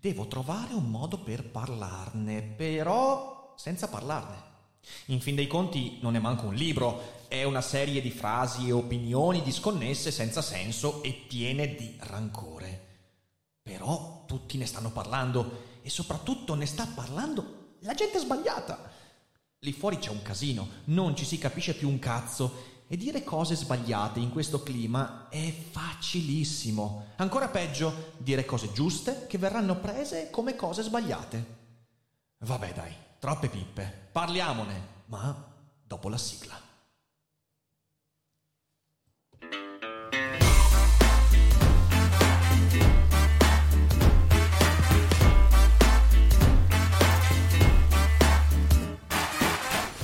Devo trovare un modo per parlarne, però senza parlarne. In fin dei conti non è manco un libro, è una serie di frasi e opinioni disconnesse, senza senso e piene di rancore. Però tutti ne stanno parlando e soprattutto ne sta parlando la gente sbagliata. Lì fuori c'è un casino, non ci si capisce più un cazzo e dire cose sbagliate in questo clima è facilissimo. Ancora peggio, dire cose giuste che verranno prese come cose sbagliate. Vabbè dai, troppe pippe, parliamone, ma dopo la sigla.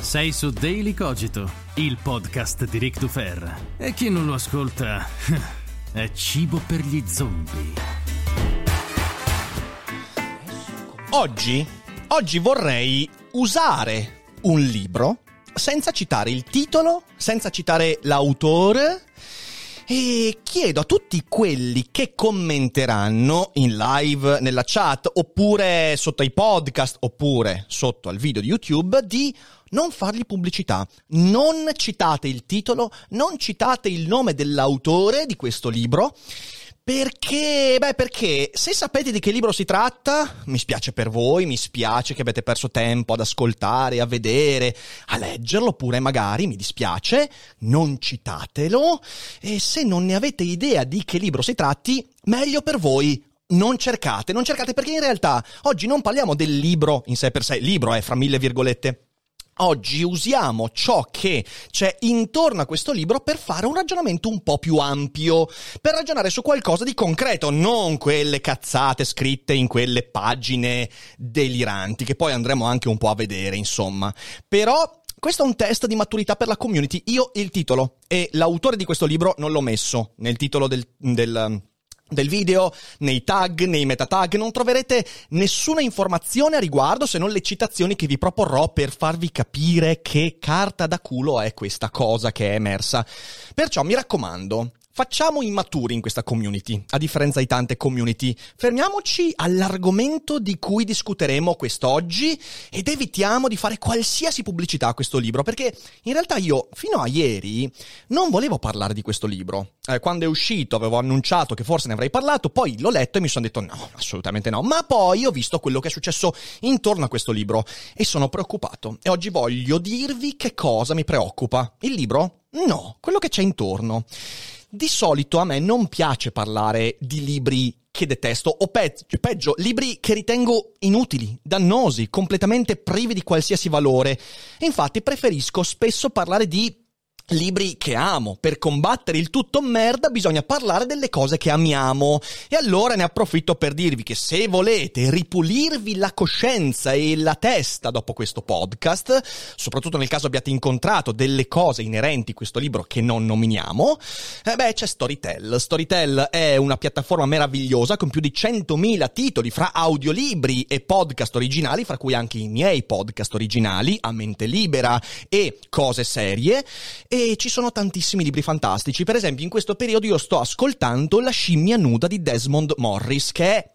Sei su Daily Cogito, il podcast di Rick DuFer. E chi non lo ascolta è cibo per gli zombie. Oggi vorrei usare un libro senza citare il titolo, senza citare l'autore, e chiedo a tutti quelli che commenteranno in live nella chat oppure sotto ai podcast oppure sotto al video di YouTube di non fargli pubblicità. Non citate il titolo, non citate il nome dell'autore di questo libro. Perché se sapete di che libro si tratta, mi spiace per voi, mi spiace che avete perso tempo ad ascoltare, a vedere, a leggerlo, oppure magari, mi dispiace, non citatelo, e se non ne avete idea di che libro si tratti, meglio per voi. Non cercate, perché in realtà oggi non parliamo del libro in sé per sé, libro è fra mille virgolette. Oggi usiamo ciò che c'è intorno a questo libro per fare un ragionamento un po' più ampio, per ragionare su qualcosa di concreto, non quelle cazzate scritte in quelle pagine deliranti, che poi andremo anche un po' a vedere, insomma. Però questo è un test di maturità per la community. Io il titolo e l'autore di questo libro non l'ho messo nel titolo del video, nei tag, nei metatag, non troverete nessuna informazione a riguardo se non le citazioni che vi proporrò per farvi capire che carta da culo è questa cosa che è emersa. Perciò mi raccomando, facciamo i maturi in questa community, a differenza di tante community. Fermiamoci all'argomento di cui discuteremo quest'oggi ed evitiamo di fare qualsiasi pubblicità a questo libro, perché in realtà io fino a ieri non volevo parlare di questo libro. Quando è uscito avevo annunciato che forse ne avrei parlato, poi l'ho letto e mi sono detto no, assolutamente no, ma poi ho visto quello che è successo intorno a questo libro e sono preoccupato e oggi voglio dirvi che cosa mi preoccupa. Il libro? No, quello che c'è intorno. Di solito a me non piace parlare di libri che detesto o peggio, libri che ritengo inutili, dannosi, completamente privi di qualsiasi valore. Infatti preferisco spesso parlare di libri che amo. Per combattere il tutto merda bisogna parlare delle cose che amiamo. E allora ne approfitto per dirvi che se volete ripulirvi la coscienza e la testa dopo questo podcast, soprattutto nel caso abbiate incontrato delle cose inerenti a questo libro che non nominiamo, c'è Storytel. Storytel è una piattaforma meravigliosa con più di 100.000 titoli fra audiolibri e podcast originali, fra cui anche i miei podcast originali, A Mente Libera e Cose Serie. E ci sono tantissimi libri fantastici. Per esempio, in questo periodo io sto ascoltando La scimmia nuda di Desmond Morris, che è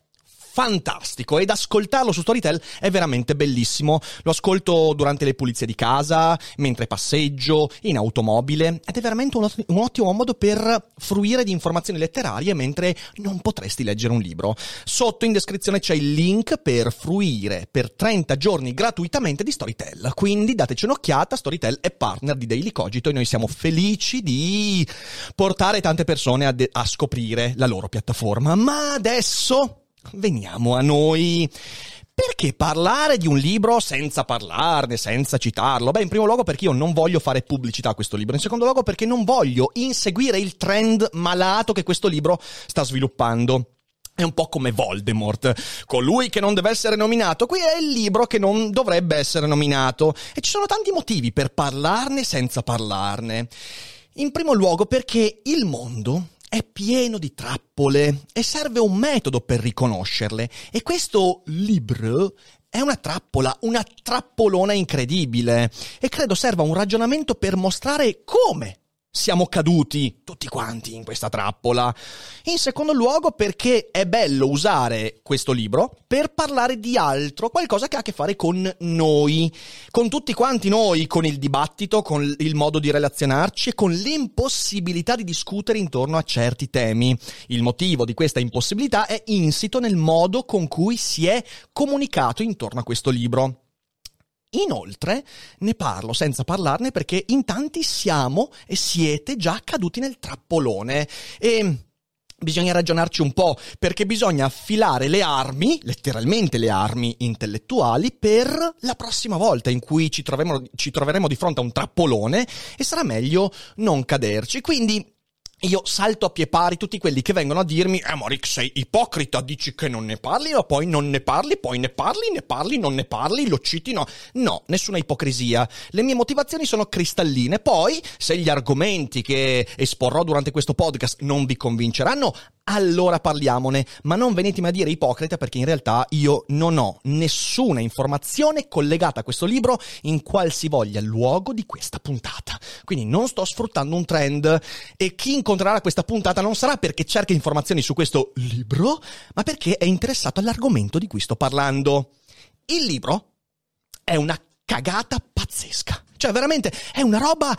fantastico, ed ascoltarlo su Storytel è veramente bellissimo. Lo ascolto durante le pulizie di casa, mentre passeggio, in automobile, ed è veramente un ottimo modo per fruire di informazioni letterarie mentre non potresti leggere un libro. Sotto in descrizione c'è il link per fruire per 30 giorni gratuitamente di Storytel, quindi dateci un'occhiata. Storytel è partner di Daily Cogito e noi siamo felici di portare tante persone a scoprire la loro piattaforma. Ma adesso veniamo a noi. Perché parlare di un libro senza parlarne, senza citarlo? In primo luogo perché io non voglio fare pubblicità a questo libro, in secondo luogo perché non voglio inseguire il trend malato che questo libro sta sviluppando. È un po' come Voldemort, colui che non deve essere nominato. Qui è il libro che non dovrebbe essere nominato. E ci sono tanti motivi per parlarne senza parlarne. In primo luogo perché il mondo è pieno di trappole e serve un metodo per riconoscerle. E questo libro è una trappola, una trappolona incredibile. E credo serva un ragionamento per mostrare come siamo caduti tutti quanti in questa trappola. In secondo luogo perché è bello usare questo libro per parlare di altro, qualcosa che ha a che fare con noi, con tutti quanti noi, con il dibattito, con il modo di relazionarci e con l'impossibilità di discutere intorno a certi temi. Il motivo di questa impossibilità è insito nel modo con cui si è comunicato intorno a questo libro. Inoltre ne parlo senza parlarne perché in tanti siamo e siete già caduti nel trappolone e bisogna ragionarci un po', perché bisogna affilare le armi, letteralmente le armi intellettuali, per la prossima volta in cui ci troveremo di fronte a un trappolone e sarà meglio non caderci. Quindi io salto a pie pari tutti quelli che vengono a dirmi ma Rick, sei ipocrita, dici che non ne parli, ma poi non ne parli, poi ne parli, non ne parli, lo citi, no. No, nessuna ipocrisia. Le mie motivazioni sono cristalline. Poi, se gli argomenti che esporrò durante questo podcast non vi convinceranno, allora parliamone, ma non venitemi a dire ipocrita, perché in realtà io non ho nessuna informazione collegata a questo libro in qualsivoglia luogo di questa puntata. Quindi non sto sfruttando un trend e chi incontrerà questa puntata non sarà perché cerca informazioni su questo libro, ma perché è interessato all'argomento di cui sto parlando. Il libro è una cagata pazzesca. Cioè veramente è una roba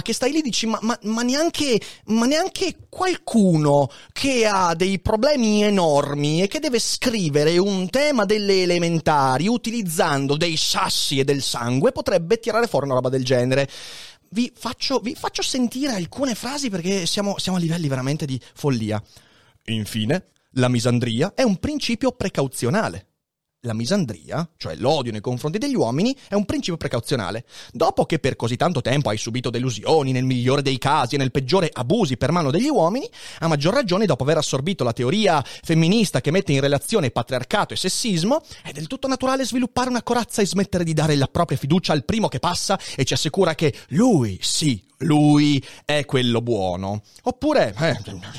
che stai lì e dici ma neanche qualcuno che ha dei problemi enormi e che deve scrivere un tema delle elementari utilizzando dei sassi e del sangue potrebbe tirare fuori una roba del genere. Vi faccio sentire alcune frasi perché siamo a livelli veramente di follia. Infine, la misandria è un principio precauzionale. La misandria, cioè l'odio nei confronti degli uomini, è un principio precauzionale. Dopo che per così tanto tempo hai subito delusioni, nel migliore dei casi e nel peggiore abusi per mano degli uomini, a maggior ragione dopo aver assorbito la teoria femminista che mette in relazione patriarcato e sessismo, è del tutto naturale sviluppare una corazza e smettere di dare la propria fiducia al primo che passa e ci assicura che lui, sì, lui è quello buono. Oppure,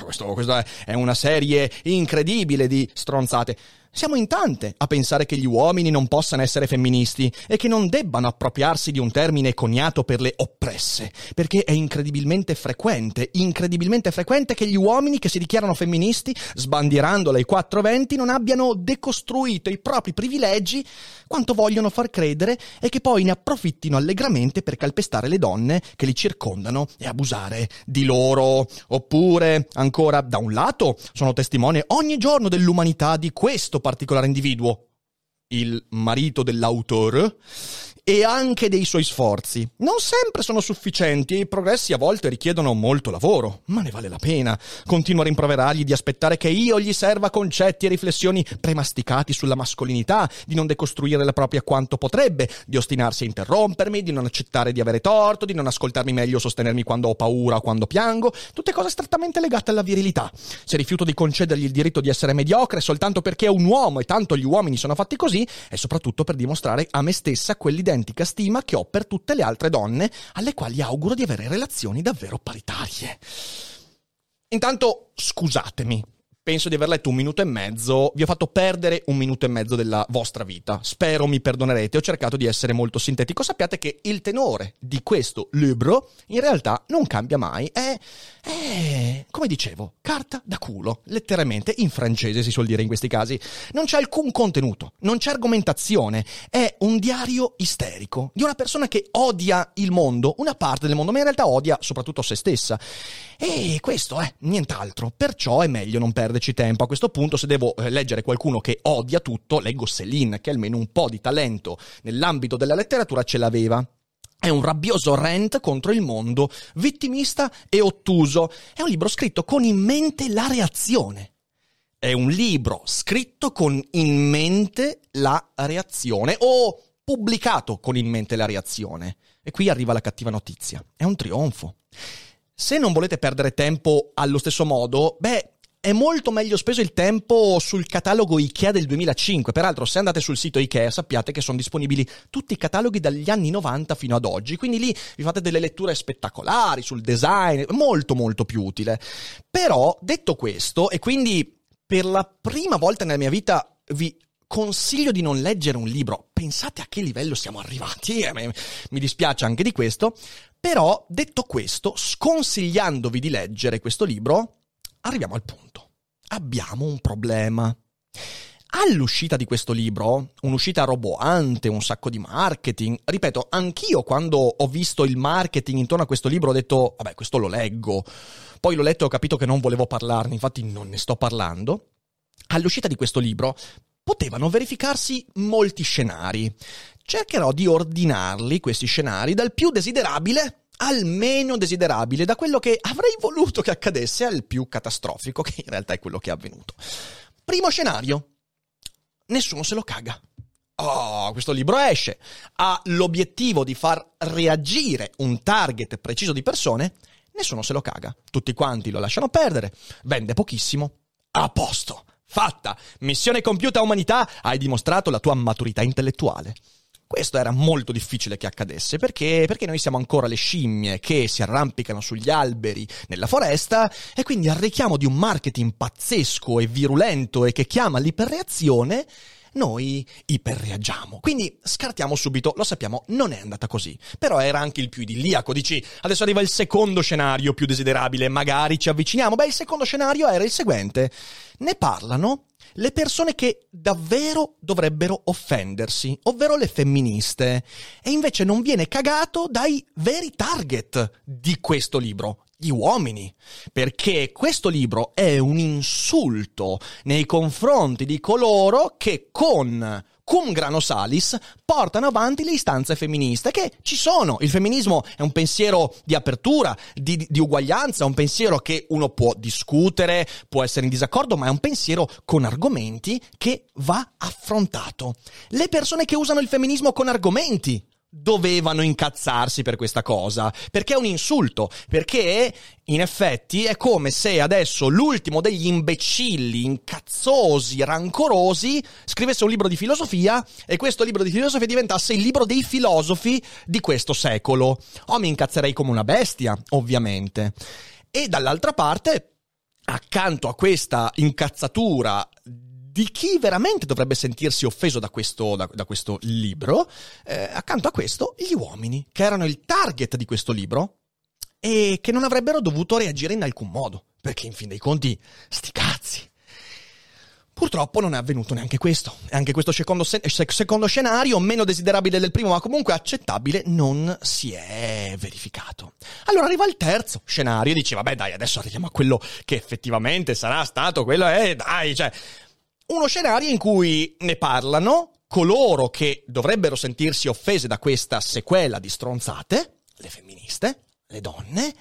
questo è una serie incredibile di stronzate. Siamo in tante a pensare che gli uomini non possano essere femministi e che non debbano appropriarsi di un termine coniato per le oppresse, perché è incredibilmente frequente che gli uomini che si dichiarano femministi, sbandierando ai 420, non abbiano decostruito i propri privilegi quanto vogliono far credere e che poi ne approfittino allegramente per calpestare le donne che li circondano e abusare di loro. Oppure, ancora, da un lato, sono testimone ogni giorno dell'umanità di questo particolare individuo, il marito dell'autore, e anche dei suoi sforzi. Non sempre sono sufficienti e i progressi a volte richiedono molto lavoro, ma ne vale la pena. Continuo a rimproverargli di aspettare che io gli serva concetti e riflessioni premasticati sulla mascolinità, di non decostruire la propria quanto potrebbe, di ostinarsi a interrompermi, di non accettare di avere torto, di non ascoltarmi meglio o sostenermi quando ho paura o quando piango, tutte cose strettamente legate alla virilità. Se rifiuto di concedergli il diritto di essere mediocre soltanto perché è un uomo e tanto gli uomini sono fatti così, è soprattutto per dimostrare a me stessa quell'idea stima che ho per tutte le altre donne alle quali auguro di avere relazioni davvero paritarie. Intanto, scusatemi, penso di aver letto 1 minuto e mezzo, vi ho fatto perdere 1 minuto e mezzo della vostra vita, spero mi perdonerete, ho cercato di essere molto sintetico. Sappiate che il tenore di questo libro in realtà non cambia mai, è come dicevo, carta da culo, letteralmente, in francese si suol dire in questi casi. Non c'è alcun contenuto, non c'è argomentazione, è un diario isterico di una persona che odia il mondo, una parte del mondo, ma in realtà odia soprattutto se stessa, e questo è nient'altro, perciò è meglio non perderci tempo. A questo punto, se devo leggere qualcuno che odia tutto, leggo Céline, che almeno un po' di talento nell'ambito della letteratura ce l'aveva. È un rabbioso rant contro il mondo, vittimista e ottuso. È un libro scritto con in mente la reazione. O pubblicato con in mente la reazione. E qui arriva la cattiva notizia. È un trionfo. Se non volete perdere tempo allo stesso modo, è molto meglio speso il tempo sul catalogo Ikea del 2005. Peraltro, se andate sul sito Ikea sappiate che sono disponibili tutti i cataloghi dagli anni 90 fino ad oggi, quindi lì vi fate delle letture spettacolari sul design, molto molto più utile. Però, detto questo, e quindi per la prima volta nella mia vita vi consiglio di non leggere un libro. Pensate a che livello siamo arrivati, mi dispiace anche di questo, però detto questo, sconsigliandovi di leggere questo libro, arriviamo al punto. Abbiamo un problema. All'uscita di questo libro, un'uscita roboante, un sacco di marketing, ripeto, anch'io quando ho visto il marketing intorno a questo libro ho detto, vabbè, questo lo leggo. Poi l'ho letto e ho capito che non volevo parlarne, infatti non ne sto parlando. All'uscita di questo libro potevano verificarsi molti scenari. Cercherò di ordinarli, questi scenari, dal più desiderabile al meno desiderabile, da quello che avrei voluto che accadesse al più catastrofico, che in realtà è quello che è avvenuto. Primo scenario. Nessuno se lo caga. Oh, questo libro esce. Ha l'obiettivo di far reagire un target preciso di persone. Nessuno se lo caga. Tutti quanti lo lasciano perdere. Vende pochissimo. A posto. Fatta. Missione compiuta, umanità. Hai dimostrato la tua maturità intellettuale. Questo era molto difficile che accadesse, perché noi siamo ancora le scimmie che si arrampicano sugli alberi nella foresta, e quindi al richiamo di un marketing pazzesco e virulento e che chiama l'iperreazione, noi iperreagiamo. Quindi scartiamo subito, lo sappiamo, non è andata così. Però era anche il più idilliaco, dici, adesso arriva il secondo scenario più desiderabile, magari ci avviciniamo. Beh, il secondo scenario era il seguente. Ne parlano le persone che davvero dovrebbero offendersi, ovvero le femministe, e invece non viene cagato dai veri target di questo libro, gli uomini, perché questo libro è un insulto nei confronti di coloro che con cum grano salis portano avanti le istanze femministe, che ci sono. Il femminismo è un pensiero di apertura, di uguaglianza, è un pensiero che uno può discutere, può essere in disaccordo, ma è un pensiero con argomenti che va affrontato. Le persone che usano il femminismo con argomenti dovevano incazzarsi per questa cosa, perché è un insulto, perché in effetti è come se adesso l'ultimo degli imbecilli incazzosi, rancorosi, scrivesse un libro di filosofia e questo libro di filosofia diventasse il libro dei filosofi di questo secolo. Oh, mi incazzerei come una bestia, ovviamente. E dall'altra parte, accanto a questa incazzatura di chi veramente dovrebbe sentirsi offeso da questo libro, accanto a questo gli uomini, che erano il target di questo libro e che non avrebbero dovuto reagire in alcun modo, perché in fin dei conti, sti cazzi. Purtroppo non è avvenuto neanche questo. Anche questo secondo scenario, meno desiderabile del primo, ma comunque accettabile, non si è verificato. Allora arriva il terzo scenario e dice, vabbè dai, adesso arriviamo a quello che effettivamente sarà stato quello, dai, cioè... Uno scenario in cui ne parlano coloro che dovrebbero sentirsi offese da questa sequela di stronzate, le femministe, le donne,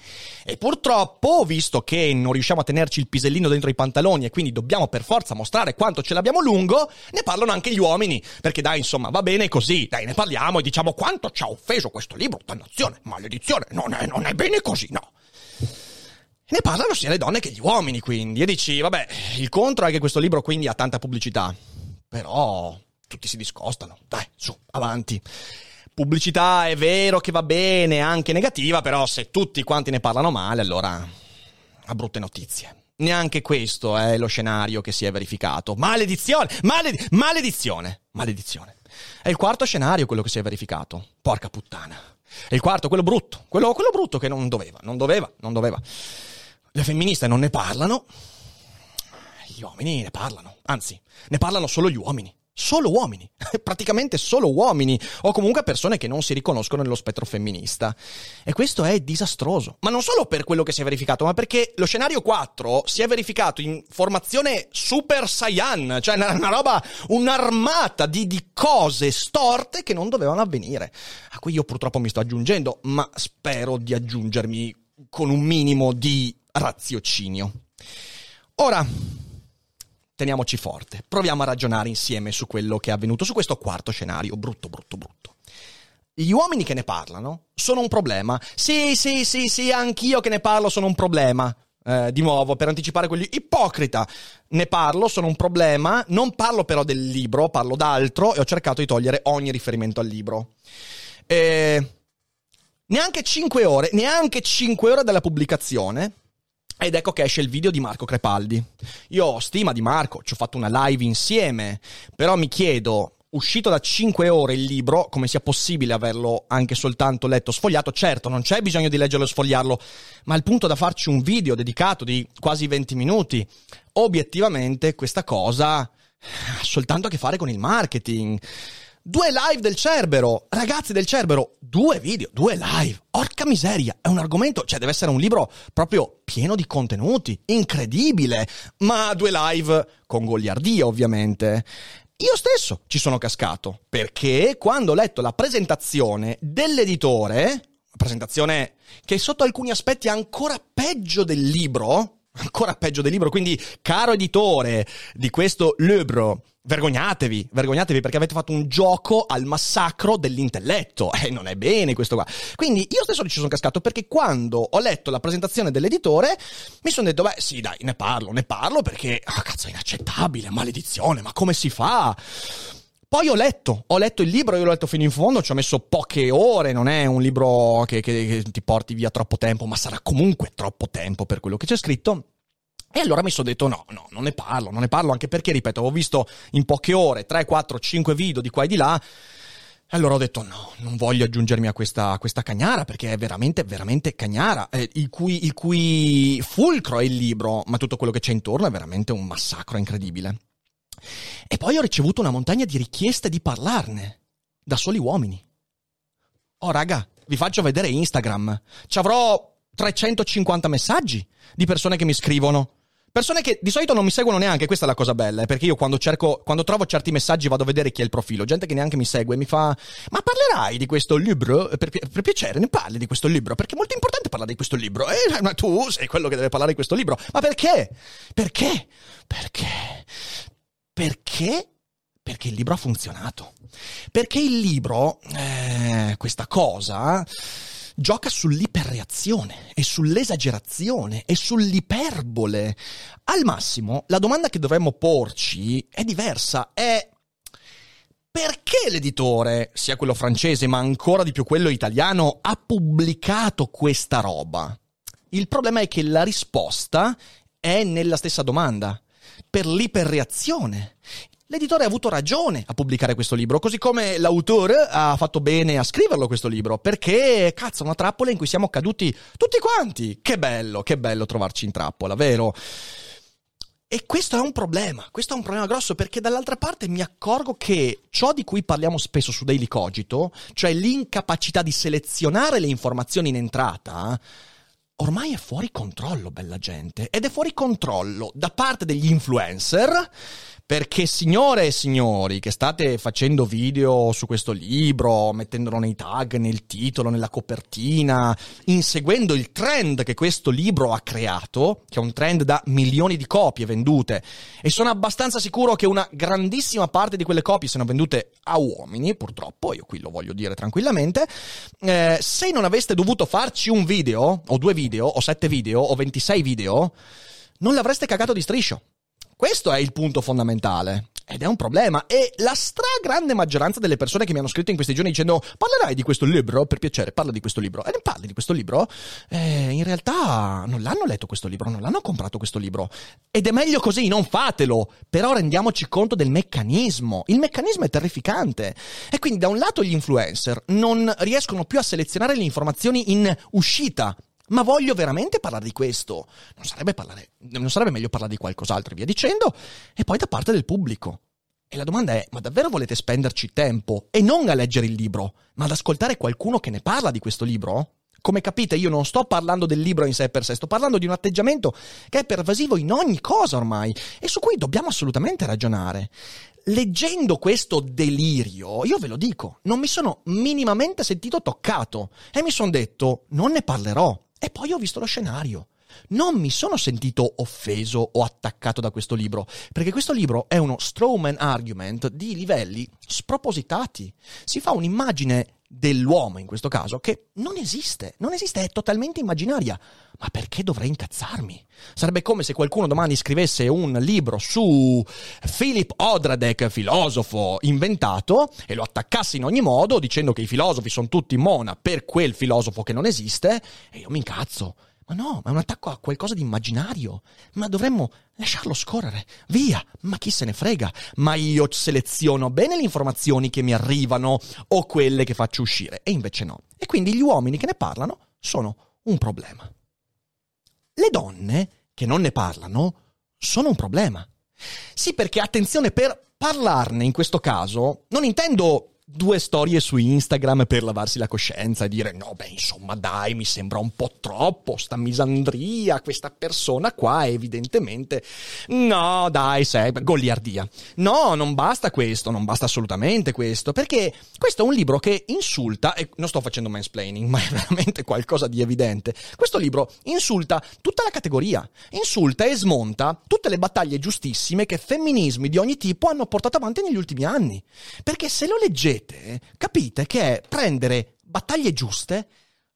e purtroppo, visto che non riusciamo a tenerci il pisellino dentro i pantaloni e quindi dobbiamo per forza mostrare quanto ce l'abbiamo lungo, ne parlano anche gli uomini, perché dai, insomma, va bene così, dai, ne parliamo e diciamo quanto ci ha offeso questo libro, dannazione, maledizione, non è bene così, no. Ne parlano sia le donne che gli uomini, quindi. E dici, vabbè, il contro è che questo libro quindi ha tanta pubblicità. Però tutti si discostano. Dai, su, avanti. Pubblicità è vero che va bene, anche negativa, però se tutti quanti ne parlano male, allora ha brutte notizie. Neanche questo è lo scenario che si è verificato. Maledizione! Maledizione! Maledizione. È il quarto scenario quello che si è verificato. Porca puttana. È il quarto, quello brutto. Quello brutto che non doveva. Le femministe non ne parlano, gli uomini ne parlano, anzi, ne parlano solo gli uomini. Solo uomini, praticamente solo uomini, o comunque persone che non si riconoscono nello spettro femminista. E questo è disastroso, ma non solo per quello che si è verificato, ma perché lo scenario 4 si è verificato in formazione Super Saiyan, cioè una roba, un'armata di cose storte che non dovevano avvenire, a cui io purtroppo mi sto aggiungendo, ma spero di aggiungermi con un minimo di raziocinio. Ora, teniamoci forte, proviamo a ragionare insieme su quello che è avvenuto, su questo quarto scenario, brutto. Gli uomini che ne parlano sono un problema. Sì, anch'io che ne parlo sono un problema. Di nuovo, per anticipare quelli ipocrita, ne parlo, sono un problema, non parlo però del libro, parlo d'altro e ho cercato di togliere ogni riferimento al libro. Neanche 5 ore dalla pubblicazione ed ecco che esce il video di Marco Crepaldi. Io ho stima di Marco, ci ho fatto una live insieme, però mi chiedo, uscito da 5 ore il libro, come sia possibile averlo anche soltanto letto sfogliato. Certo, non c'è bisogno di leggerlo e sfogliarlo, ma al punto da farci un video dedicato di quasi 20 minuti, obiettivamente questa cosa ha soltanto a che fare con il marketing. 2 live del Cerbero, ragazzi del Cerbero, 2 video, 2 live, orca miseria, è un argomento, cioè deve essere un libro proprio pieno di contenuti, incredibile, ma 2 live con goliardia ovviamente. Io stesso ci sono cascato, perché quando ho letto la presentazione dell'editore, una presentazione che sotto alcuni aspetti è ancora peggio del libro, quindi caro editore di questo libro, vergognatevi perché avete fatto un gioco al massacro dell'intelletto e non è bene questo qua. Quindi io stesso ci sono cascato, perché quando ho letto la presentazione dell'editore mi sono detto, beh sì dai, ne parlo perché cazzo, è inaccettabile, maledizione, ma come si fa? Poi ho letto il libro, io l'ho letto fino in fondo, ci ho messo poche ore, non è un libro che ti porti via troppo tempo, ma sarà comunque troppo tempo per quello che c'è scritto. E allora mi sono detto no, non ne parlo, anche perché, ripeto, avevo visto in poche ore 3, 4, 5 video di qua e di là, e allora ho detto no, non voglio aggiungermi a questa cagnara, perché è veramente cagnara, il cui fulcro è il libro, ma tutto quello che c'è intorno è veramente un massacro incredibile. E poi ho ricevuto una montagna di richieste di parlarne, da soli uomini. Oh raga, vi faccio vedere Instagram, ci avrò 350 messaggi di persone che mi scrivono, persone che di solito non mi seguono neanche, questa è la cosa bella, perché io quando trovo certi messaggi vado a vedere chi è il profilo, gente che neanche mi segue mi fa, ma parlerai di questo libro? Per piacere ne parli di questo libro, perché è molto importante parlare di questo libro, ma tu sei quello che deve parlare di questo libro, ma perché? Perché il libro ha funzionato, perché il libro, questa cosa gioca sull'iperreazione e sull'esagerazione e sull'iperbole. Al massimo, la domanda che dovremmo porci è diversa, è perché l'editore, sia quello francese ma ancora di più quello italiano, ha pubblicato questa roba? Il problema è che la risposta è nella stessa domanda, per l'iperreazione. L'editore ha avuto ragione a pubblicare questo libro, così come l'autore ha fatto bene a scriverlo questo libro, perché, cazzo, una trappola in cui siamo caduti tutti quanti. Che bello trovarci in trappola, vero? E questo è un problema grosso, perché dall'altra parte mi accorgo che ciò di cui parliamo spesso su Daily Cogito, cioè l'incapacità di selezionare le informazioni in entrata, ormai è fuori controllo, bella gente, ed è fuori controllo da parte degli influencer. Perché signore e signori che state facendo video su questo libro, mettendolo nei tag, nel titolo, nella copertina, inseguendo il trend che questo libro ha creato, che è un trend da milioni di copie vendute, e sono abbastanza sicuro che una grandissima parte di quelle copie siano vendute a uomini, purtroppo, io qui lo voglio dire tranquillamente, se non aveste dovuto farci un video, o 2 video, o 7 video, o 26 video, non l'avreste cagato di striscio. Questo è il punto fondamentale, ed è un problema, e la stragrande maggioranza delle persone che mi hanno scritto in questi giorni dicendo parlerai di questo libro, per piacere, parla di questo libro, e ne parli di questo libro, in realtà non l'hanno letto questo libro, non l'hanno comprato questo libro, ed è meglio così, non fatelo, però rendiamoci conto del meccanismo, il meccanismo è terrificante, e quindi da un lato gli influencer non riescono più a selezionare le informazioni in uscita. Ma voglio veramente parlare di questo? Non sarebbe meglio parlare di qualcos'altro e via dicendo? E poi da parte del pubblico. E la domanda è, ma davvero volete spenderci tempo e non a leggere il libro, ma ad ascoltare qualcuno che ne parla di questo libro? Come capite, io non sto parlando del libro in sé per sé, sto parlando di un atteggiamento che è pervasivo in ogni cosa ormai e su cui dobbiamo assolutamente ragionare. Leggendo questo delirio, io ve lo dico, non mi sono minimamente sentito toccato e mi sono detto, non ne parlerò. E poi ho visto lo scenario. Non mi sono sentito offeso o attaccato da questo libro, perché questo libro è uno strawman argument di livelli spropositati. Si fa un'immagine dell'uomo in questo caso, che non esiste, è totalmente immaginaria. Ma perché dovrei incazzarmi? Sarebbe come se qualcuno domani scrivesse un libro su Philip Odradek, filosofo inventato, e lo attaccasse in ogni modo dicendo che i filosofi sono tutti mona per quel filosofo che non esiste, e io mi incazzo. Ma no, ma è un attacco a qualcosa di immaginario. Ma dovremmo lasciarlo scorrere, via, ma chi se ne frega. Ma io seleziono bene le informazioni che mi arrivano o quelle che faccio uscire, e invece no. E quindi gli uomini che ne parlano sono un problema. Le donne che non ne parlano sono un problema. Sì, perché attenzione, per parlarne in questo caso non intendo due storie su Instagram per lavarsi la coscienza e dire no, beh, insomma, dai, mi sembra un po' troppo sta misandria, questa persona qua evidentemente no, dai, sei goliardia. No, non basta questo, non basta assolutamente questo, perché questo è un libro che insulta, e non sto facendo mansplaining, ma è veramente qualcosa di evidente. Questo libro insulta tutta la categoria, insulta e smonta tutte le battaglie giustissime che femminismi di ogni tipo hanno portato avanti negli ultimi anni, perché se lo leggete capite che è prendere battaglie giuste,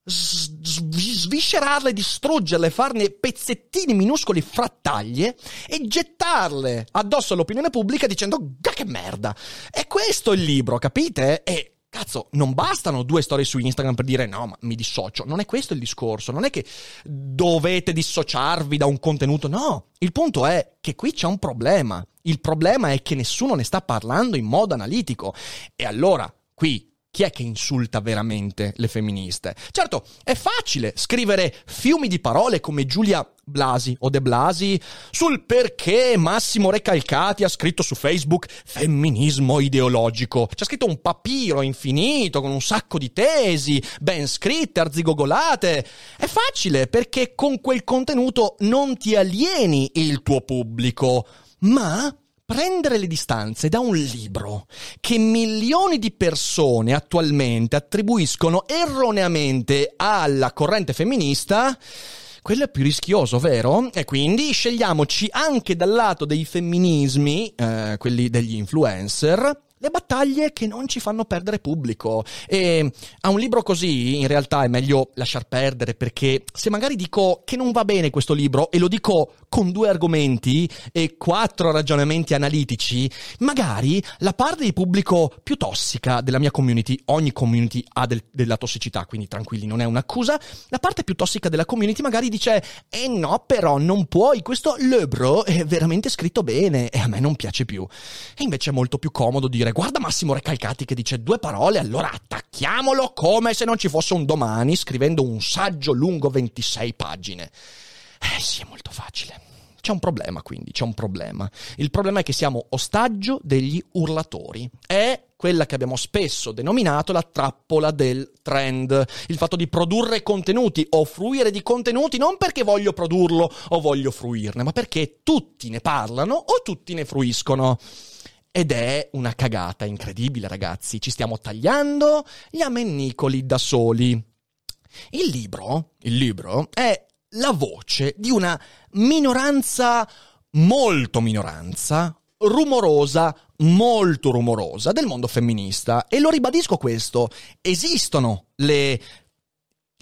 sviscerarle, distruggerle, farne pezzettini minuscoli, frattaglie, e gettarle addosso all'opinione pubblica dicendo che merda. È questo il libro, capite? E cazzo, non bastano due storie su Instagram per dire no, ma mi dissocio. Non è questo il discorso, non è che dovete dissociarvi da un contenuto, no. Il punto è che qui c'è un problema. Il problema è che nessuno ne sta parlando in modo analitico. E allora, qui, chi è che insulta veramente le femministe? Certo, è facile scrivere fiumi di parole come Giulia Blasi o De Blasi sul perché Massimo Recalcati ha scritto su Facebook femminismo ideologico. C'è scritto un papiro infinito con un sacco di tesi ben scritte, arzigogolate. È facile perché con quel contenuto non ti alieni il tuo pubblico, ma prendere le distanze da un libro che milioni di persone attualmente attribuiscono erroneamente alla corrente femminista, quello è più rischioso, vero? E quindi scegliamoci anche dal lato dei femminismi, quelli degli influencer, le battaglie che non ci fanno perdere pubblico. E a un libro così in realtà è meglio lasciar perdere, perché se magari dico che non va bene questo libro e lo dico con 2 argomenti e 4 ragionamenti analitici, magari la parte di pubblico più tossica della mia community, ogni community ha della tossicità, quindi tranquilli, non è un'accusa, la parte più tossica della community magari dice no, però non puoi, questo libro è veramente scritto bene e a me non piace più. E invece è molto più comodo dire guarda Massimo Recalcati che dice 2 parole, allora attacchiamolo come se non ci fosse un domani, scrivendo un saggio lungo 26 pagine. Sì, è molto facile. C'è un problema, quindi, c'è un problema. Il problema è che siamo ostaggio degli urlatori. È quella che abbiamo spesso denominato la trappola del trend. Il fatto di produrre contenuti o fruire di contenuti non perché voglio produrlo o voglio fruirne, ma perché tutti ne parlano o tutti ne fruiscono. Ed è una cagata incredibile, ragazzi. Ci stiamo tagliando gli amennicoli da soli. Il libro è la voce di una minoranza, molto minoranza, rumorosa, molto rumorosa, del mondo femminista. E lo ribadisco questo. Esistono le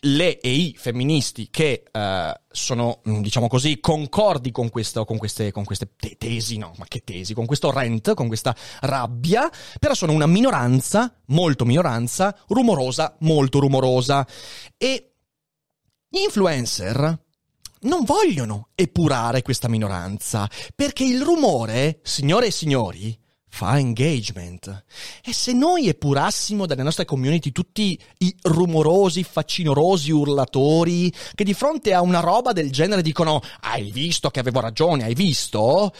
e i femministi che sono, diciamo così, concordi con questa rabbia, però sono una minoranza, molto minoranza, rumorosa, molto rumorosa. E gli influencer non vogliono epurare questa minoranza, perché il rumore, signore e signori, fa engagement. E se noi epurassimo dalle nostre community tutti i rumorosi, facinorosi urlatori che di fronte a una roba del genere dicono hai visto che avevo ragione, hai visto?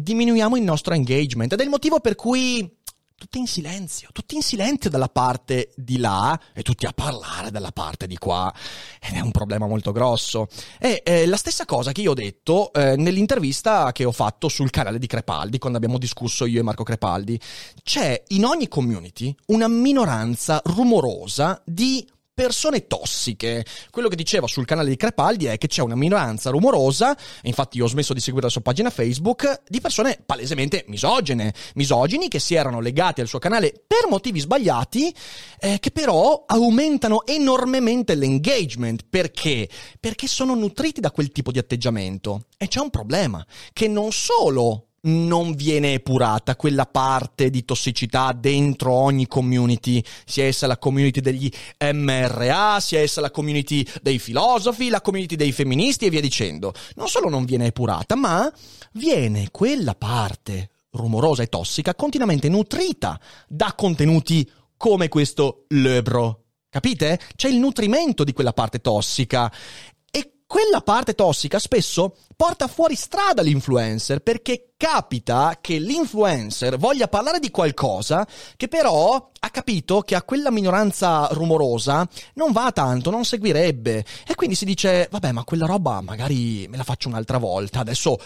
Diminuiamo il nostro engagement, ed è il motivo per cui tutti in silenzio dalla parte di là e tutti a parlare dalla parte di qua. Ed è un problema molto grosso. È la stessa cosa che io ho detto nell'intervista che ho fatto sul canale di Crepaldi, quando abbiamo discusso io e Marco Crepaldi. C'è in ogni community una minoranza rumorosa di persone tossiche. Quello che diceva sul canale di Crepaldi è che c'è una minoranza rumorosa, infatti io ho smesso di seguire la sua pagina Facebook, di persone palesemente misogini che si erano legati al suo canale per motivi sbagliati, che però aumentano enormemente l'engagement. Perché? Perché sono nutriti da quel tipo di atteggiamento. E c'è un problema, che non solo non viene epurata quella parte di tossicità dentro ogni community, sia essa la community degli MRA, sia essa la community dei filosofi, la community dei femministi e via dicendo. Non solo non viene epurata, ma viene quella parte rumorosa e tossica continuamente nutrita da contenuti come questo libro. Capite? C'è il nutrimento di quella parte tossica. Quella parte tossica spesso porta fuori strada l'influencer, perché capita che l'influencer voglia parlare di qualcosa che però ha capito che a quella minoranza rumorosa non va tanto, non seguirebbe, e quindi si dice vabbè, ma quella roba magari me la faccio un'altra volta, adesso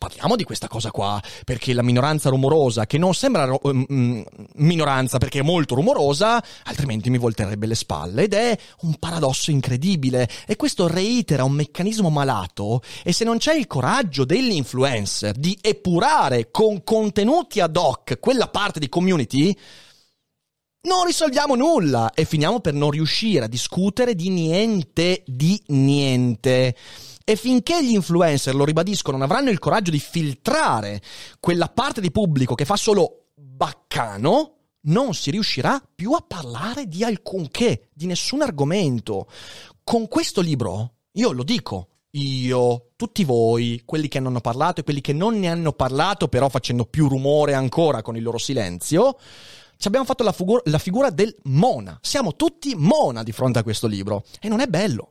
parliamo di questa cosa qua, perché la minoranza rumorosa, che non sembra minoranza perché è molto rumorosa, altrimenti mi volterebbe le spalle. Ed è un paradosso incredibile, e questo reitera un meccanismo malato, e se non c'è il coraggio dell'influencer di epurare con contenuti ad hoc quella parte di community, non risolviamo nulla e finiamo per non riuscire a discutere di niente. E finché gli influencer, lo ribadisco, non avranno il coraggio di filtrare quella parte di pubblico che fa solo baccano, non si riuscirà più a parlare di alcunché, di nessun argomento. Con questo libro, io lo dico, tutti voi, quelli che hanno parlato e quelli che non ne hanno parlato, però facendo più rumore ancora con il loro silenzio, ci abbiamo fatto la figura del mona. Siamo tutti mona di fronte a questo libro. E non è bello,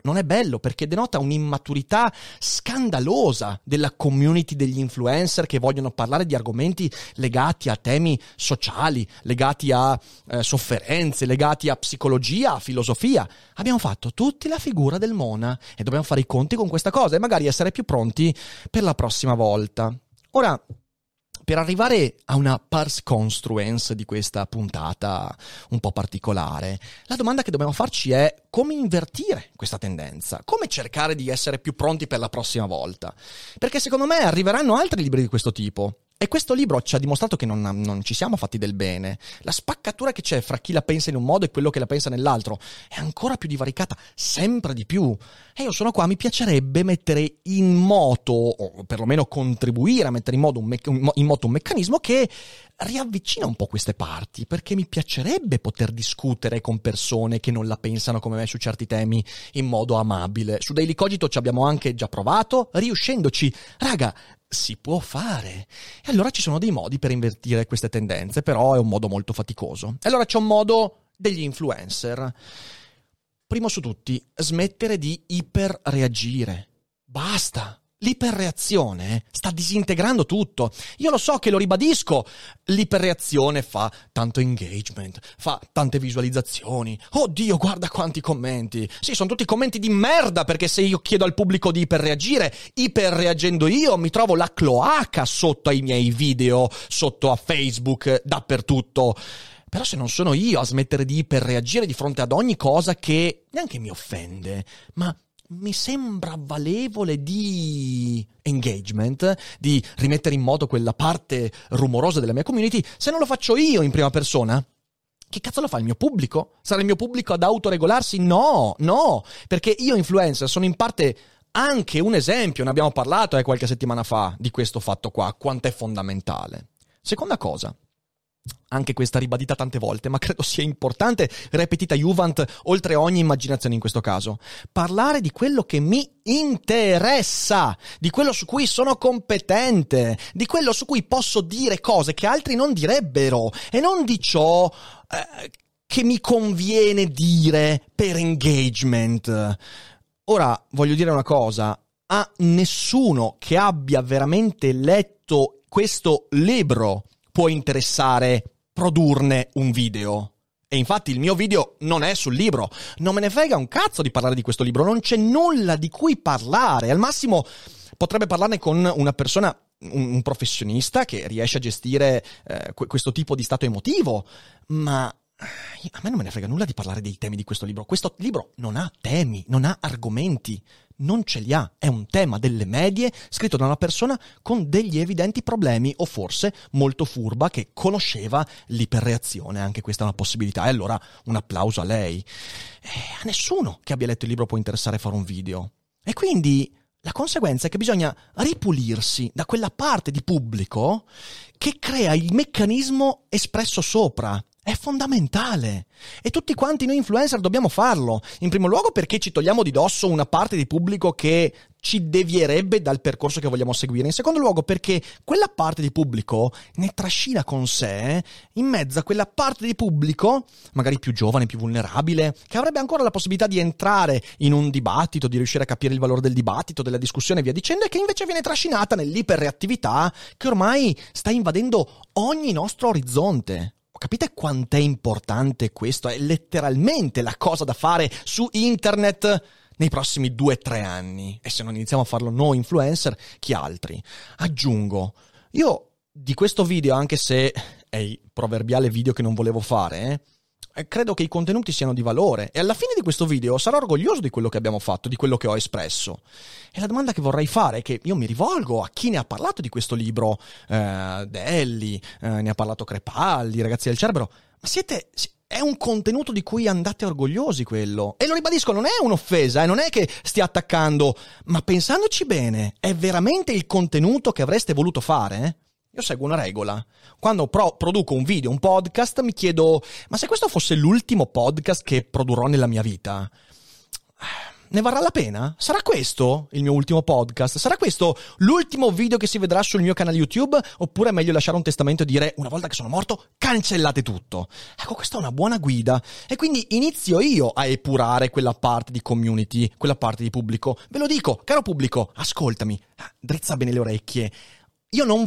perché denota un'immaturità scandalosa della community degli influencer che vogliono parlare di argomenti legati a temi sociali, legati a sofferenze, legati a psicologia, a filosofia. Abbiamo fatto tutti la figura del mona e dobbiamo fare i conti con questa cosa e magari essere più pronti per la prossima volta. Ora, per arrivare a una pars construens di questa puntata un po' particolare, la domanda che dobbiamo farci è: come invertire questa tendenza? Come cercare di essere più pronti per la prossima volta? Perché secondo me arriveranno altri libri di questo tipo. E questo libro ci ha dimostrato che non ci siamo fatti del bene. La spaccatura che c'è fra chi la pensa in un modo e quello che la pensa nell'altro è ancora più divaricata, sempre di più. E io sono qua, mi piacerebbe mettere in moto, o perlomeno contribuire a mettere in moto un meccanismo che riavvicina un po' queste parti, perché mi piacerebbe poter discutere con persone che non la pensano come me su certi temi in modo amabile. Su Daily Cogito ci abbiamo anche già provato, riuscendoci. Raga, si può fare. E allora ci sono dei modi per invertire queste tendenze, però è un modo molto faticoso. E allora c'è un modo degli influencer. Primo su tutti, smettere di iperreagire. Basta. L'iperreazione sta disintegrando tutto. Io lo so che, lo ribadisco, l'iperreazione fa tanto engagement, fa tante visualizzazioni. Oddio, guarda quanti commenti. Sì, sono tutti commenti di merda, perché se io chiedo al pubblico di iperreagire, iperreagendo io mi trovo la cloaca sotto ai miei video, sotto a Facebook, dappertutto. Però se non sono io a smettere di iperreagire di fronte ad ogni cosa che neanche mi offende, ma mi sembra valevole di engagement, di rimettere in moto quella parte rumorosa della mia community, se non lo faccio io in prima persona, che cazzo lo fa il mio pubblico? Sarà il mio pubblico ad autoregolarsi? No, perché io influencer sono in parte anche un esempio, ne abbiamo parlato qualche settimana fa di questo fatto qua, quanto è fondamentale. Seconda cosa, anche questa ribadita tante volte, ma credo sia importante, repetita iuvant oltre ogni immaginazione in questo caso: parlare di quello che mi interessa, di quello su cui sono competente, di quello su cui posso dire cose che altri non direbbero, e non di ciò che mi conviene dire per engagement. Ora, voglio dire una cosa: a nessuno che abbia veramente letto questo libro può interessare produrne un video. E infatti il mio video non è sul libro. Non me ne frega un cazzo di parlare di questo libro. Non c'è nulla di cui parlare. Al massimo potrebbe parlarne con una persona, un professionista che riesce a gestire questo tipo di stato emotivo. Ma a me non me ne frega nulla di parlare dei temi di questo libro. Questo libro non ha temi, non ha argomenti, non ce li ha. È un tema delle medie scritto da una persona con degli evidenti problemi, o forse molto furba che conosceva l'iperreazione. Anche questa è una possibilità. E allora un applauso a lei. A nessuno che abbia letto il libro può interessare fare un video. E quindi la conseguenza è che bisogna ripulirsi da quella parte di pubblico che crea il meccanismo espresso sopra. È fondamentale, e tutti quanti noi influencer dobbiamo farlo, in primo luogo perché ci togliamo di dosso una parte di pubblico che ci devierebbe dal percorso che vogliamo seguire, in secondo luogo perché quella parte di pubblico ne trascina con sé in mezzo a quella parte di pubblico magari più giovane, più vulnerabile, che avrebbe ancora la possibilità di entrare in un dibattito, di riuscire a capire il valore del dibattito, della discussione e via dicendo, e che invece viene trascinata nell'iperreattività che ormai sta invadendo ogni nostro orizzonte. Capite quant'è importante questo? È letteralmente la cosa da fare su internet nei prossimi 2-3 anni. E se non iniziamo a farlo noi influencer, chi altri? Aggiungo, io di questo video, anche se è il proverbiale video che non volevo fare, credo che i contenuti siano di valore. E alla fine di questo video sarò orgoglioso di quello che abbiamo fatto, di quello che ho espresso. E la domanda che vorrei fare è che io mi rivolgo a chi ne ha parlato di questo libro, Delli, ne ha parlato Crepaldi, ragazzi del Cerbero. Ma siete... è un contenuto di cui andate orgogliosi quello. E lo ribadisco, non è un'offesa, non è che stia attaccando. Ma pensandoci bene, è veramente il contenuto che avreste voluto fare, Io seguo una regola. Quando produco un video, un podcast, mi chiedo: ma se questo fosse l'ultimo podcast che produrrò nella mia vita, ne varrà la pena? Sarà questo il mio ultimo podcast? Sarà questo l'ultimo video che si vedrà sul mio canale YouTube? Oppure è meglio lasciare un testamento e dire: una volta che sono morto, cancellate tutto? Ecco, questa è una buona guida. E quindi inizio io a epurare quella parte di community, quella parte di pubblico. Ve lo dico, caro pubblico, ascoltami, drizza bene le orecchie. Io non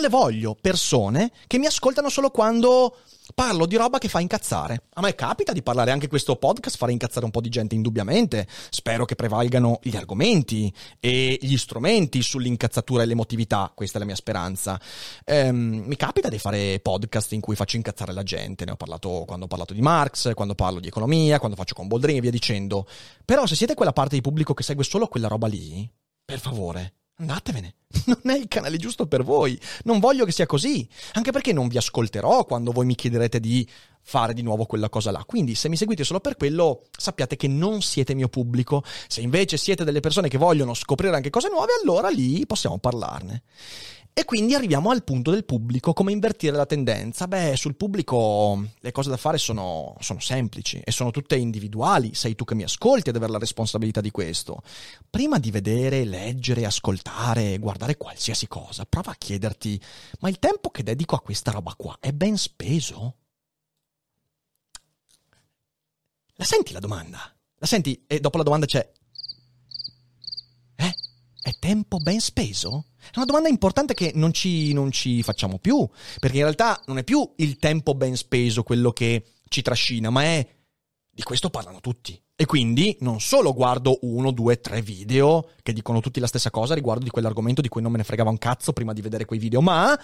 le voglio persone che mi ascoltano solo quando parlo di roba che fa incazzare. A me capita di parlare anche questo podcast, fare incazzare un po' di gente indubbiamente. Spero che prevalgano gli argomenti e gli strumenti sull'incazzatura e l'emotività. Questa è la mia speranza. Mi capita di fare podcast in cui faccio incazzare la gente. Ne ho parlato quando ho parlato di Marx, quando parlo di economia, quando faccio con Boldrini e via dicendo. Però se siete quella parte di pubblico che segue solo quella roba lì, per favore... andatevene, non è il canale giusto per voi, non voglio che sia così, anche perché non vi ascolterò quando voi mi chiederete di fare di nuovo quella cosa là. Quindi se mi seguite solo per quello, sappiate che non siete mio pubblico. Se invece siete delle persone che vogliono scoprire anche cose nuove, allora lì possiamo parlarne. E quindi arriviamo al punto del pubblico, come invertire la tendenza. Beh, sul pubblico le cose da fare sono semplici e sono tutte individuali. Sei tu che mi ascolti ad avere la responsabilità di questo. Prima di vedere, leggere, ascoltare, guardare qualsiasi cosa, prova a chiederti: ma il tempo che dedico a questa roba qua è ben speso? La senti la domanda? La senti? E dopo la domanda c'è: è tempo ben speso? È una domanda importante che non ci facciamo più, perché in realtà non è più il tempo ben speso quello che ci trascina, ma è... di questo parlano tutti. E quindi non solo guardo 1, 2, 3 video che dicono tutti la stessa cosa riguardo di quell'argomento di cui non me ne fregava un cazzo prima di vedere quei video, ma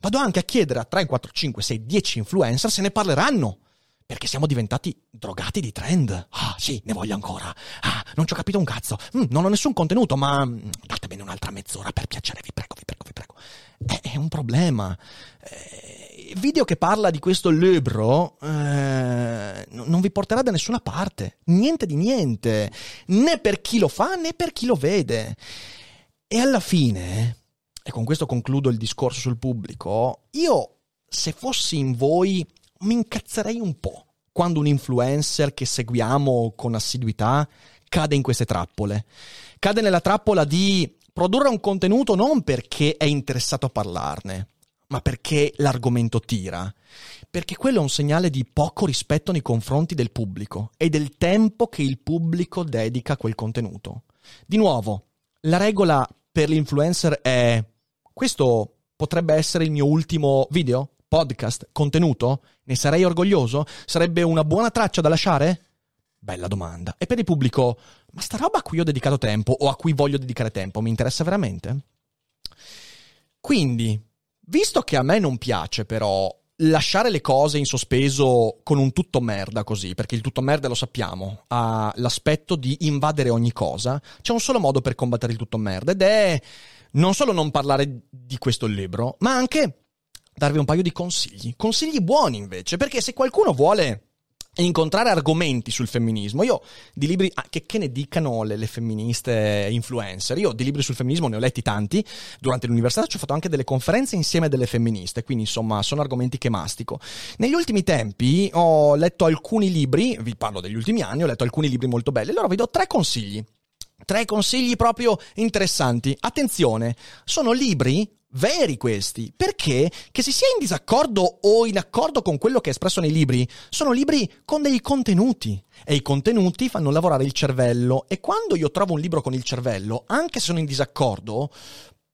vado anche a chiedere a 3, 4, 5, 6, 10 influencer se ne parleranno. Perché siamo diventati drogati di trend. Ah, sì, ne voglio ancora. Ah, non ci ho capito un cazzo. Non ho nessun contenuto, ma datemene un'altra mezz'ora per piacere, vi prego. È un problema. Il video che parla di questo libro non vi porterà da nessuna parte. Niente di niente. Né per chi lo fa, né per chi lo vede. E alla fine, e con questo concludo il discorso sul pubblico, io, se fossi in voi... mi incazzerei un po' quando un influencer che seguiamo con assiduità cade in queste trappole. Cade nella trappola di produrre un contenuto non perché è interessato a parlarne, ma perché l'argomento tira. Perché quello è un segnale di poco rispetto nei confronti del pubblico e del tempo che il pubblico dedica a quel contenuto. Di nuovo, la regola per l'influencer è: questo potrebbe essere il mio ultimo video? Podcast? Contenuto? Ne sarei orgoglioso? Sarebbe una buona traccia da lasciare? Bella domanda. E per il pubblico: ma sta roba a cui ho dedicato tempo o a cui voglio dedicare tempo mi interessa veramente? Quindi, visto che a me non piace però lasciare le cose in sospeso con un tutto merda così, perché il tutto merda lo sappiamo, ha l'aspetto di invadere ogni cosa. C'è un solo modo per combattere il tutto merda, ed è non solo non parlare di questo libro, ma anche darvi un paio di consigli. Consigli buoni, invece, perché se qualcuno vuole incontrare argomenti sul femminismo, io di libri, che ne dicano le femministe influencer, io di libri sul femminismo ne ho letti tanti durante l'università, ci ho fatto anche delle conferenze insieme a delle femministe, quindi insomma sono argomenti che mastico. Negli ultimi tempi ho letto alcuni libri, vi parlo degli ultimi anni, ho letto alcuni libri molto belli, allora vi do tre consigli proprio interessanti. Attenzione, sono libri veri questi, perché che si sia in disaccordo o in accordo con quello che è espresso nei libri, sono libri con dei contenuti, e i contenuti fanno lavorare il cervello, e quando io trovo un libro con il cervello, anche se sono in disaccordo,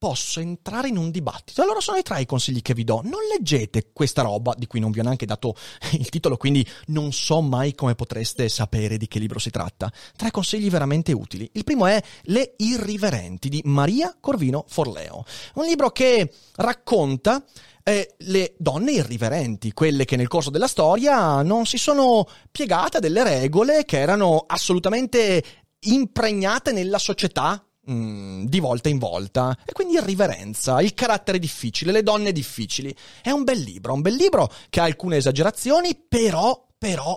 posso entrare in un dibattito. Allora sono i tre consigli che vi do. Non leggete questa roba di cui non vi ho neanche dato il titolo, quindi non so mai come potreste sapere di che libro si tratta. Tre consigli veramente utili. Il primo è Le Irriverenti di Maria Corvino Forleo, un libro che racconta le donne irriverenti, quelle che nel corso della storia non si sono piegate a delle regole che erano assolutamente impregnate nella società di volta in volta, e quindi irriverenza, il carattere difficile, le donne difficili. È un bel libro che ha alcune esagerazioni, però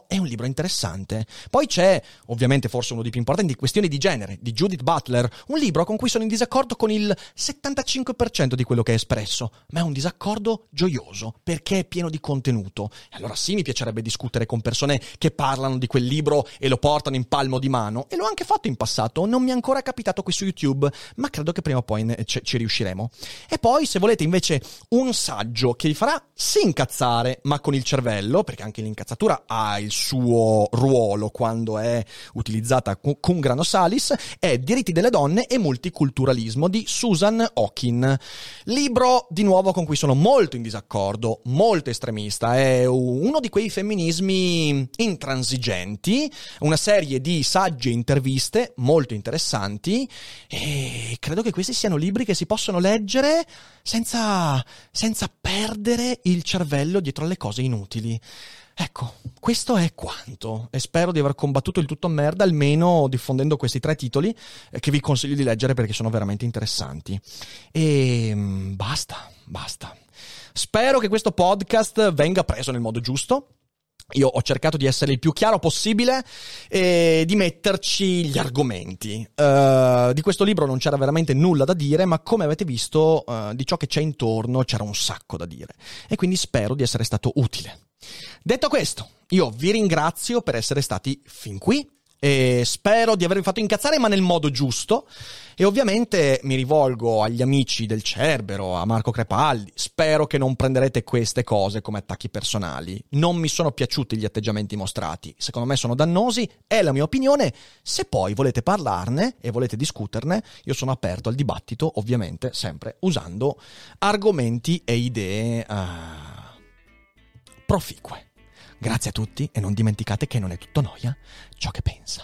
è un libro interessante. Poi c'è, ovviamente, forse uno dei più importanti, Questioni di genere di Judith Butler, un libro con cui sono in disaccordo con il 75% di quello che è espresso, ma è un disaccordo gioioso perché è pieno di contenuto. E allora sì, mi piacerebbe discutere con persone che parlano di quel libro e lo portano in palmo di mano, e l'ho anche fatto in passato, non mi è ancora capitato qui su YouTube, ma credo che prima o poi ci riusciremo. E poi, se volete invece un saggio che vi farà sì incazzare, ma con il cervello, perché anche l'incazzatura ha il suo ruolo quando è utilizzata con grano salis, è Diritti delle donne e multiculturalismo di Susan Okin. Libro, di nuovo, con cui sono molto in disaccordo, molto estremista. È uno di quei femminismi intransigenti, una serie di saggi e interviste molto interessanti, e credo che questi siano libri che si possono leggere senza perdere il cervello dietro alle cose inutili. Ecco, questo è quanto, e spero di aver combattuto il tutto merda, almeno diffondendo questi tre titoli che vi consiglio di leggere perché sono veramente interessanti. E basta. Spero che questo podcast venga preso nel modo giusto. Io ho cercato di essere il più chiaro possibile e di metterci gli argomenti. Di questo libro non c'era veramente nulla da dire, ma come avete visto, di ciò che c'è intorno c'era un sacco da dire, e quindi spero di essere stato utile. Detto questo, io vi ringrazio per essere stati fin qui, e spero di avervi fatto incazzare, ma nel modo giusto. E ovviamente mi rivolgo agli amici del Cerbero, a Marco Crepaldi. Spero che non prenderete queste cose come attacchi personali. Non mi sono piaciuti gli atteggiamenti mostrati, secondo me sono dannosi, è la mia opinione. Se poi volete parlarne e volete discuterne, io sono aperto al dibattito, ovviamente sempre usando argomenti e idee proficue. Grazie a tutti, e non dimenticate che non è tutto noia ciò che pensa.